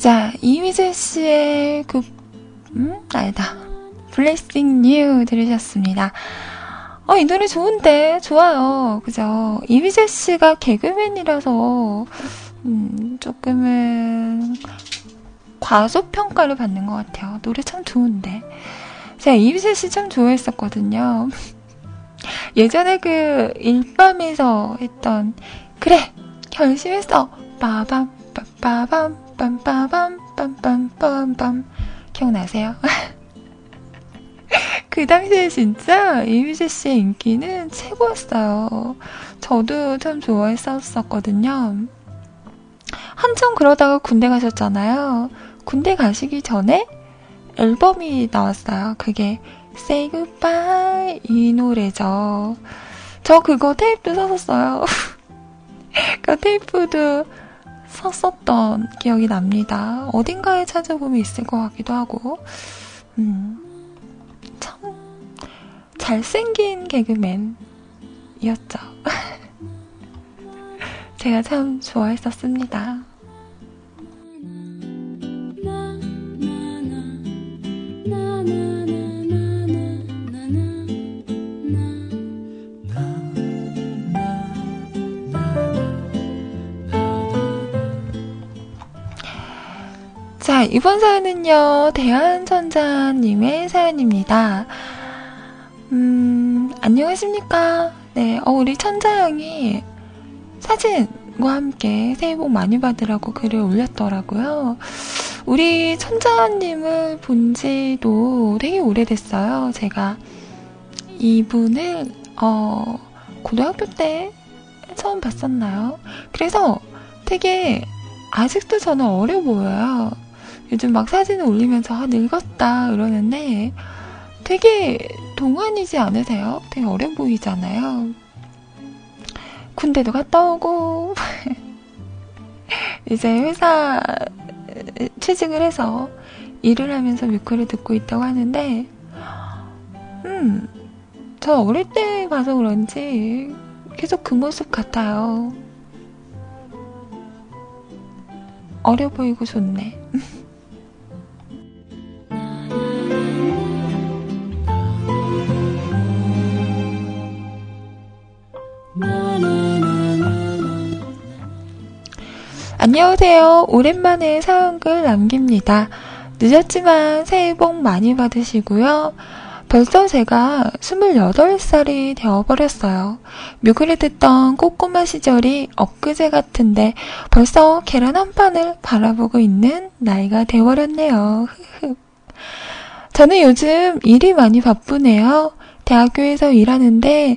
자, 이미재 씨의 블레싱 뉴 들으셨습니다. 이 노래 좋은데, 좋아요. 그죠? 이미재 씨가 개그맨이라서, 조금은 과소평가를 받는 것 같아요. 노래 참 좋은데. 제가 이미재 씨 참 좋아했었거든요. 예전에 그 일밤에서 했던, 그래! 결심했어! 빠밤, 빠밤. 빰빠밤 빰빰빰빰 기억나세요? 그 당시에 진짜 이휘재 씨의 인기는 최고였어요. 저도 참 좋아했었거든요. 한참 그러다가 군대 가셨잖아요. 군대 가시기 전에 앨범이 나왔어요. 그게 Say Goodbye 이 노래죠. 저 그거 테이프도 샀었어요. 그 테이프도 샀었던 기억이 납니다. 어딘가에 찾아보면 있을 것 같기도 하고. 참 잘생긴 개그맨이었죠. 제가 참 좋아했었습니다. 자, 이번 사연은요, 대한천자님의 사연입니다. 안녕하십니까. 네, 우리 천자형이 사진과 함께 새해 복 많이 받으라고 글을 올렸더라고요. 우리 천자님을 본 지도 되게 오래됐어요. 제가 이분을 고등학교 때 처음 봤었나요? 그래서 되게 아직도 저는 어려 보여요. 요즘 막 사진을 올리면서 늙었다 이러는데 되게 동안이지 않으세요? 되게 어려 보이잖아요. 군대도 갔다 오고 이제 회사 취직을 해서 일을 하면서 뮤클을 듣고 있다고 하는데 저 어릴 때 봐서 그런지 계속 그 모습 같아요. 어려 보이고 좋네. 안녕하세요. 오랜만에 사연글 남깁니다. 늦었지만 새해 복 많이 받으시고요. 벌써 제가 28살이 되어버렸어요. 뮤그를 듣던 꼬꼬마 시절이 엊그제 같은데 벌써 계란 한 판을 바라보고 있는 나이가 되어버렸네요. 저는 요즘 일이 많이 바쁘네요. 대학교에서 일하는데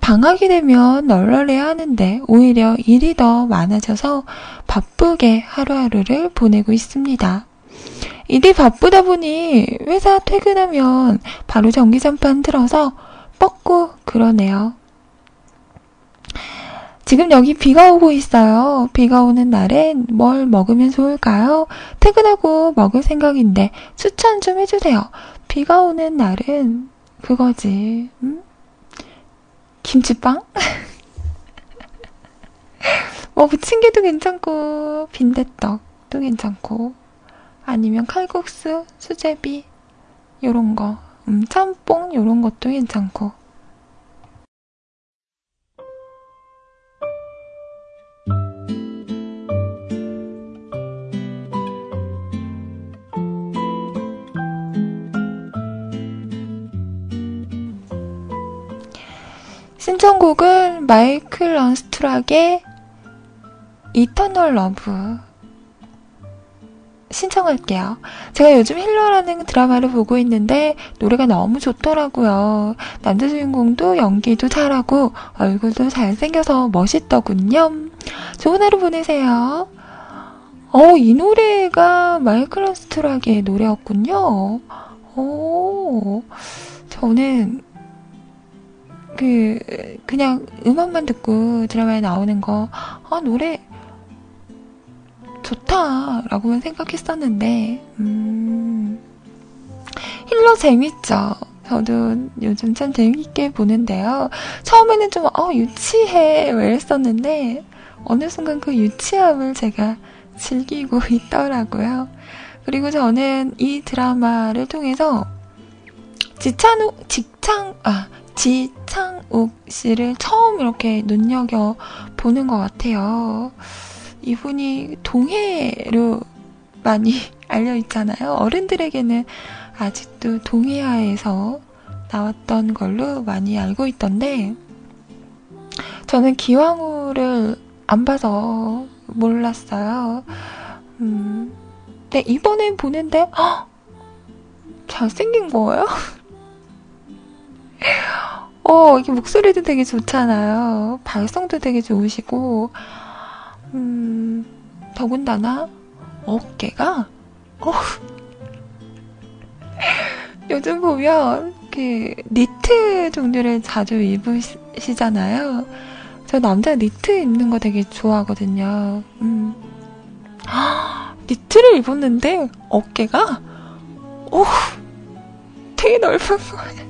방학이 되면 널널해야 하는데 오히려 일이 더 많아져서 바쁘게 하루하루를 보내고 있습니다. 일이 바쁘다 보니 회사 퇴근하면 바로 전기장판 틀어서 뻗고 그러네요. 지금 여기 비가 오고 있어요. 비가 오는 날엔 뭘 먹으면 좋을까요? 퇴근하고 먹을 생각인데 추천 좀 해주세요. 비가 오는 날은 그거지. 김치빵? 뭐 부침개도 괜찮고 빈대떡도 괜찮고 아니면 칼국수, 수제비 요런 거, 짬뽕 요런 것도 괜찮고. 신청곡은 마이클 언스트락의 이터널 러브 신청할게요. 제가 요즘 힐러라는 드라마를 보고 있는데 노래가 너무 좋더라고요. 남자 주인공도 연기도 잘하고 얼굴도 잘생겨서 멋있더군요. 좋은 하루 보내세요. 이 노래가 마이클 언스트락의 노래였군요. 저는 그냥 음악만 듣고 드라마에 나오는 거, 노래 좋다라고만 생각했었는데, 힐러 재밌죠? 저도 요즘 참 재밌게 보는데요. 처음에는 좀, 유치해, 이랬었는데, 어느 순간 그 유치함을 제가 즐기고 있더라고요. 그리고 저는 이 드라마를 통해서 지창욱 씨를 처음 이렇게 눈여겨 보는 것 같아요. 이분이 동해로 많이 알려 있잖아요. 어른들에게는 아직도 동해아에서 나왔던 걸로 많이 알고 있던데 저는 기왕후를 안 봐서 몰랐어요. 근데 이번에 보는데 잘생긴 거예요? 이게 목소리도 되게 좋잖아요. 발성도 되게 좋으시고, 더군다나 어깨가 요즘 보면 그 니트 종류를 자주 입으시잖아요. 저 남자 니트 입는 거 되게 좋아하거든요. 니트를 입었는데 어깨가 되게 넓은 거예요.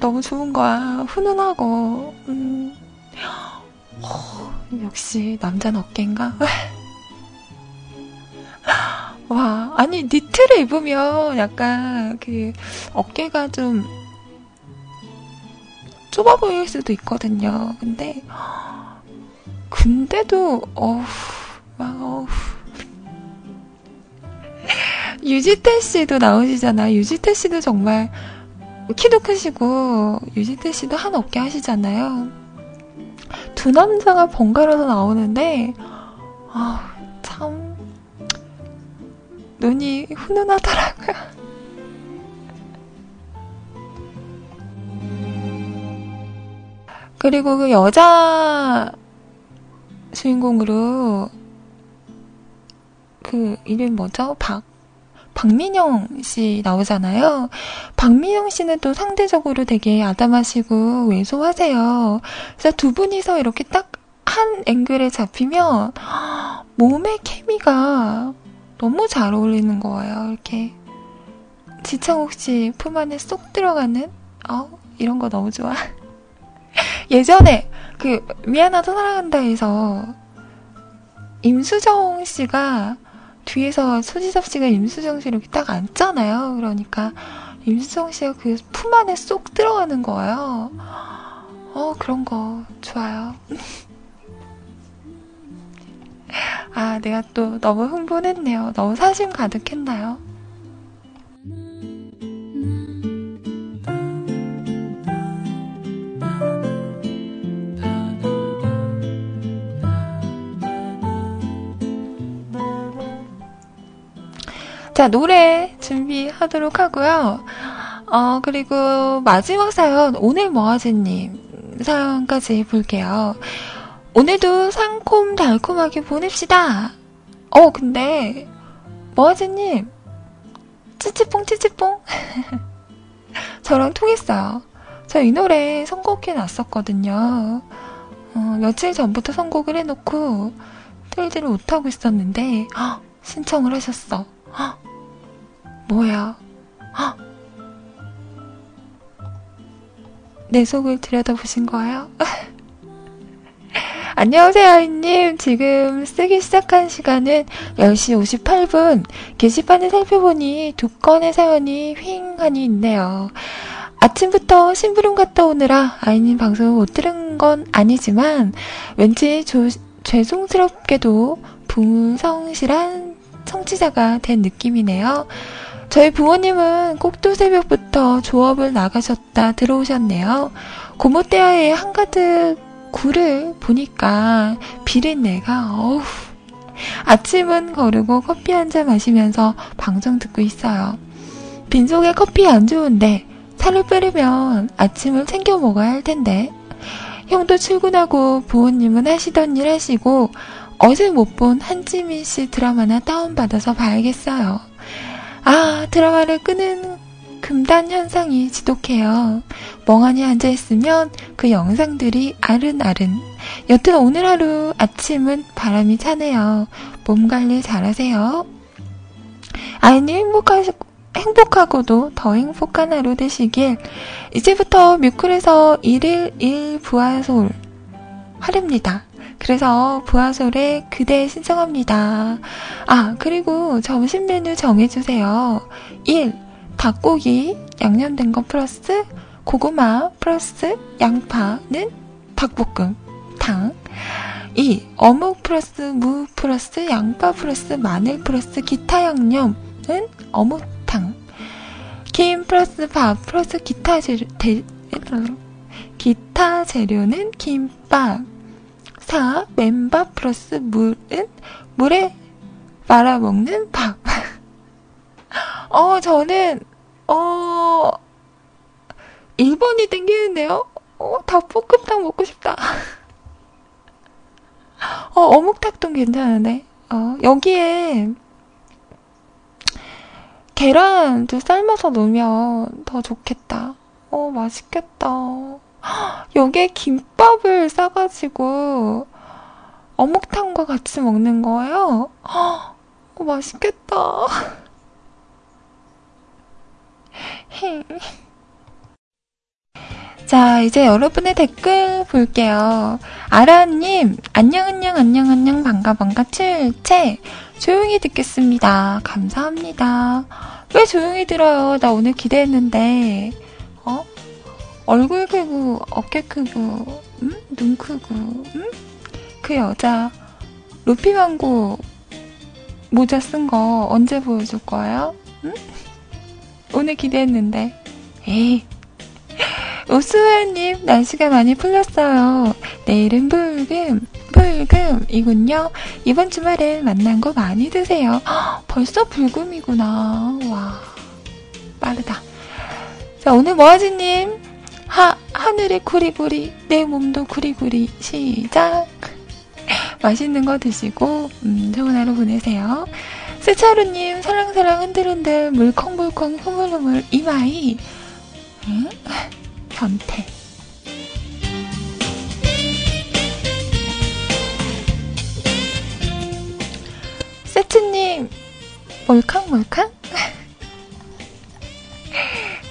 너무 좋은 거야. 훈훈하고. 역시 남자는 어깨인가? 와, 아니 니트를 입으면 약간 그 어깨가 좀 좁아 보일 수도 있거든요. 근데도 유지태 씨도 나오시잖아요. 유지태 씨도 정말 키도 크시고 유지태 씨도 한 어깨 하시잖아요. 두 남자가 번갈아서 나오는데 참 눈이 훈훈하더라고요. 그리고 그 여자 주인공으로 그 이름 뭐죠? 박민영 씨 나오잖아요. 박민영 씨는 또 상대적으로 되게 아담하시고 왜소하세요. 그래서 두 분이서 이렇게 딱 한 앵글에 잡히면 몸의 케미가 너무 잘 어울리는 거예요. 이렇게 지창욱 씨 품 안에 쏙 들어가는 이런 거 너무 좋아. 예전에 그 미안하다 사랑한다에서 임수정 씨가 뒤에서 소지섭 씨가 임수정 씨 이렇게 딱 앉잖아요. 그러니까 임수정 씨가 그 품 안에 쏙 들어가는 거예요. 그런 거 좋아요. 아, 내가 또 너무 흥분했네요. 너무 사심 가득했나요? 자, 노래 준비하도록 하고요. 그리고 마지막 사연, 오늘 뭐하지님 사연까지 볼게요. 오늘도 상콤달콤하게 보냅시다. 근데 뭐하지님 찌찌뽕 찌찌뽕 저랑 통했어요. 저 이 노래 선곡해 놨었거든요. 며칠 전부터 선곡을 해놓고 틀지를 못하고 있었는데 신청을 하셨어. 뭐야? 내 속을 들여다보신 거예요? 안녕하세요, 아이님. 지금 쓰기 시작한 시간은 10시 58분. 게시판을 살펴보니 두 건의 사연이 휑하니 있네요. 아침부터 심부름 갔다 오느라 아이님 방송을 못 들은 건 아니지만 왠지 죄송스럽게도 불성실한 청취자가 된 느낌이네요. 저희 부모님은 꼭두 새벽부터 조업을 나가셨다 들어오셨네요. 고모떼아에 한가득 굴을 보니까 비린내가 아침은 거르고 커피 한잔 마시면서 방송 듣고 있어요. 빈속에 커피 안 좋은데 살을 빼려면 아침을 챙겨 먹어야 할 텐데 형도 출근하고 부모님은 하시던 일 하시고 어제 못 본 한지민 씨 드라마나 다운받아서 봐야겠어요. 아, 드라마를 끄는 금단 현상이 지독해요. 멍하니 앉아있으면 그 영상들이 아른아른. 여튼 오늘 하루 아침은 바람이 차네요. 몸 관리 잘하세요. 아이님 행복하고도 더 행복한 하루 되시길. 이제부터 뮤클에서 1일 1부하솔 하렵니다. 그래서 부하솔에 그대 신청합니다. 아, 그리고 점심 메뉴 정해주세요. 1. 닭고기 양념된 거 플러스 고구마 플러스 양파는 닭볶음 탕. 2. 어묵 플러스 무 플러스 양파 플러스 마늘 플러스 기타 양념은 어묵탕. 김 플러스 밥 플러스 기타 재료는 김밥. 4. 맨밥 플러스 물은 물에 말아먹는 밥. 저는 일본이 땡기는데요. 닭볶음탕 먹고 싶다. 어묵탕도 괜찮은데. 여기에 계란도 삶아서 넣으면 더 좋겠다. 맛있겠다. 여기에 김밥을 싸가지고 어묵탕과 같이 먹는 거예요. 맛있겠다. 자, 이제 여러분의 댓글 볼게요. 아라님, 안녕, 반가, 출첵. 조용히 듣겠습니다. 감사합니다. 왜 조용히 들어요? 나 오늘 기대했는데. 얼굴 크고, 어깨 크고, 눈 크고, 그 여자, 루피망고 모자 쓴 거 언제 보여줄 거예요? 오늘 기대했는데. 에이. 오수아님, 날씨가 많이 풀렸어요. 내일은 불금이군요. 이번 주말에 만난 거 많이 드세요. 벌써 불금이구나. 와, 빠르다. 자, 오늘 모아지님, 하늘이 구리구리, 내 몸도 구리구리, 시작. 맛있는 거 드시고, 좋은 하루 보내세요. 세차루님, 살랑살랑 흔들흔들, 물컹물컹, 흐물흐물, 이마이. 응? 변태. 세츠님, 몰캉몰캉?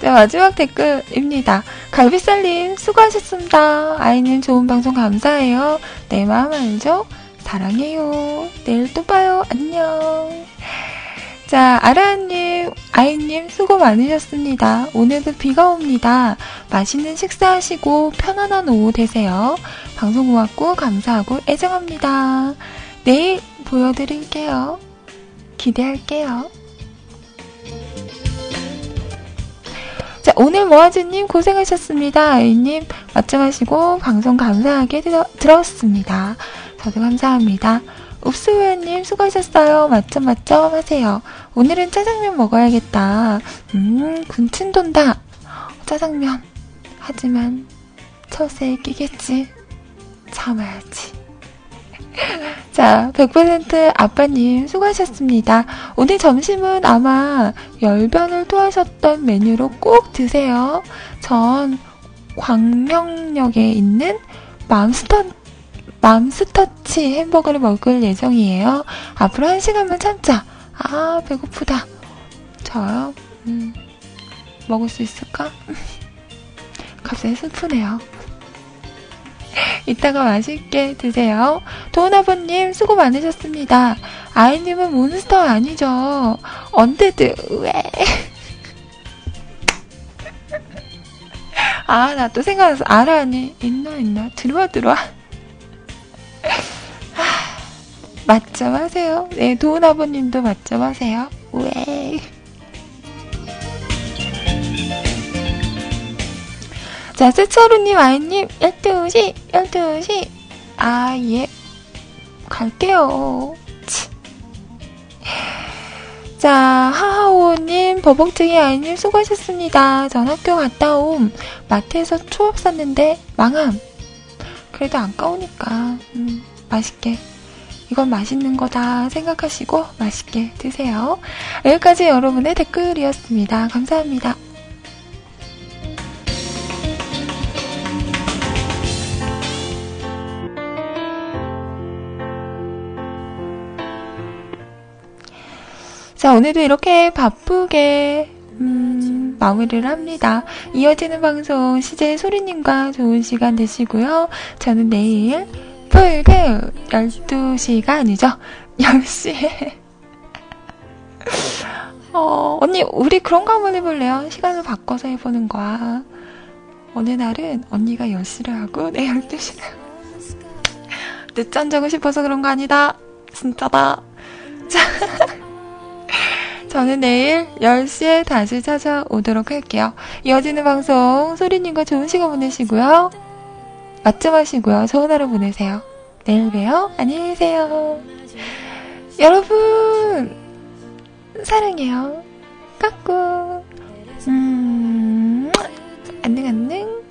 자, 마지막 댓글입니다. 갈비살님, 수고하셨습니다. 아이님, 좋은 방송 감사해요. 내 마음 알죠? 사랑해요. 내일 또 봐요. 안녕. 자, 아라님, 아이님, 수고 많으셨습니다. 오늘도 비가 옵니다. 맛있는 식사하시고 편안한 오후 되세요. 방송 고맙고 감사하고 애정합니다. 내일 보여드릴게요. 기대할게요. 자, 오늘 모아주님 고생하셨습니다. 아이님, 맛점하시고 방송 감사하게 들었습니다. 저도 감사합니다. 읍수회원님 수고하셨어요. 맛점 하세요. 오늘은 짜장면 먹어야겠다. 군침 돈다. 짜장면. 하지만 처세에 끼겠지. 참아야지. 자, 100% 아빠님 수고하셨습니다. 오늘 점심은 아마 열변을 토하셨던 메뉴로 꼭 드세요. 전 광명역에 있는 맘스터치 햄버거를 먹을 예정이에요. 앞으로 1시간만 참자. 아, 배고프다. 저요? 먹을 수 있을까? 갑자기 슬프네요. 이따가 맛있게 드세요. 도은아버님 수고 많으셨습니다. 아이님은 몬스터 아니죠? 언데드. 왜? 아, 나 또 생각났어. 아라니 있나? 들어와. 맛점 하세요. 네, 도훈 아버님도 맛점 하세요. 왜? 자, 세차루님, 아이님, 12시. 아, 예. 갈게요. 자, 하하오님, 버벅증이 아이님 수고하셨습니다. 전 학교 갔다 옴. 마트에서 초밥 샀는데 망함. 그래도 아까우니까 맛있게, 이건 맛있는 거다 생각하시고 맛있게 드세요. 여기까지 여러분의 댓글이었습니다. 감사합니다. 자, 오늘도 이렇게 바쁘게 마무리를 합니다. 이어지는 방송 CJ 소리님과 좋은 시간 되시고요. 저는 내일 토요일 12시가 아니죠. 10시에 언니, 우리 그런 거 한번 해볼래요? 시간을 바꿔서 해보는 거야. 어느 날은 언니가 10시를 하고 내 12시를 늦잠 자고 싶어서 그런 거 아니다. 진짜다. 자, 저는 내일 10시에 다시 찾아오도록 할게요. 이어지는 방송 소리님과 좋은 시간 보내시고요. 맛점 하시고요. 좋은 하루 보내세요. 내일 봬요. 안녕히 계세요. 여러분 사랑해요. 까꿍. 안녕.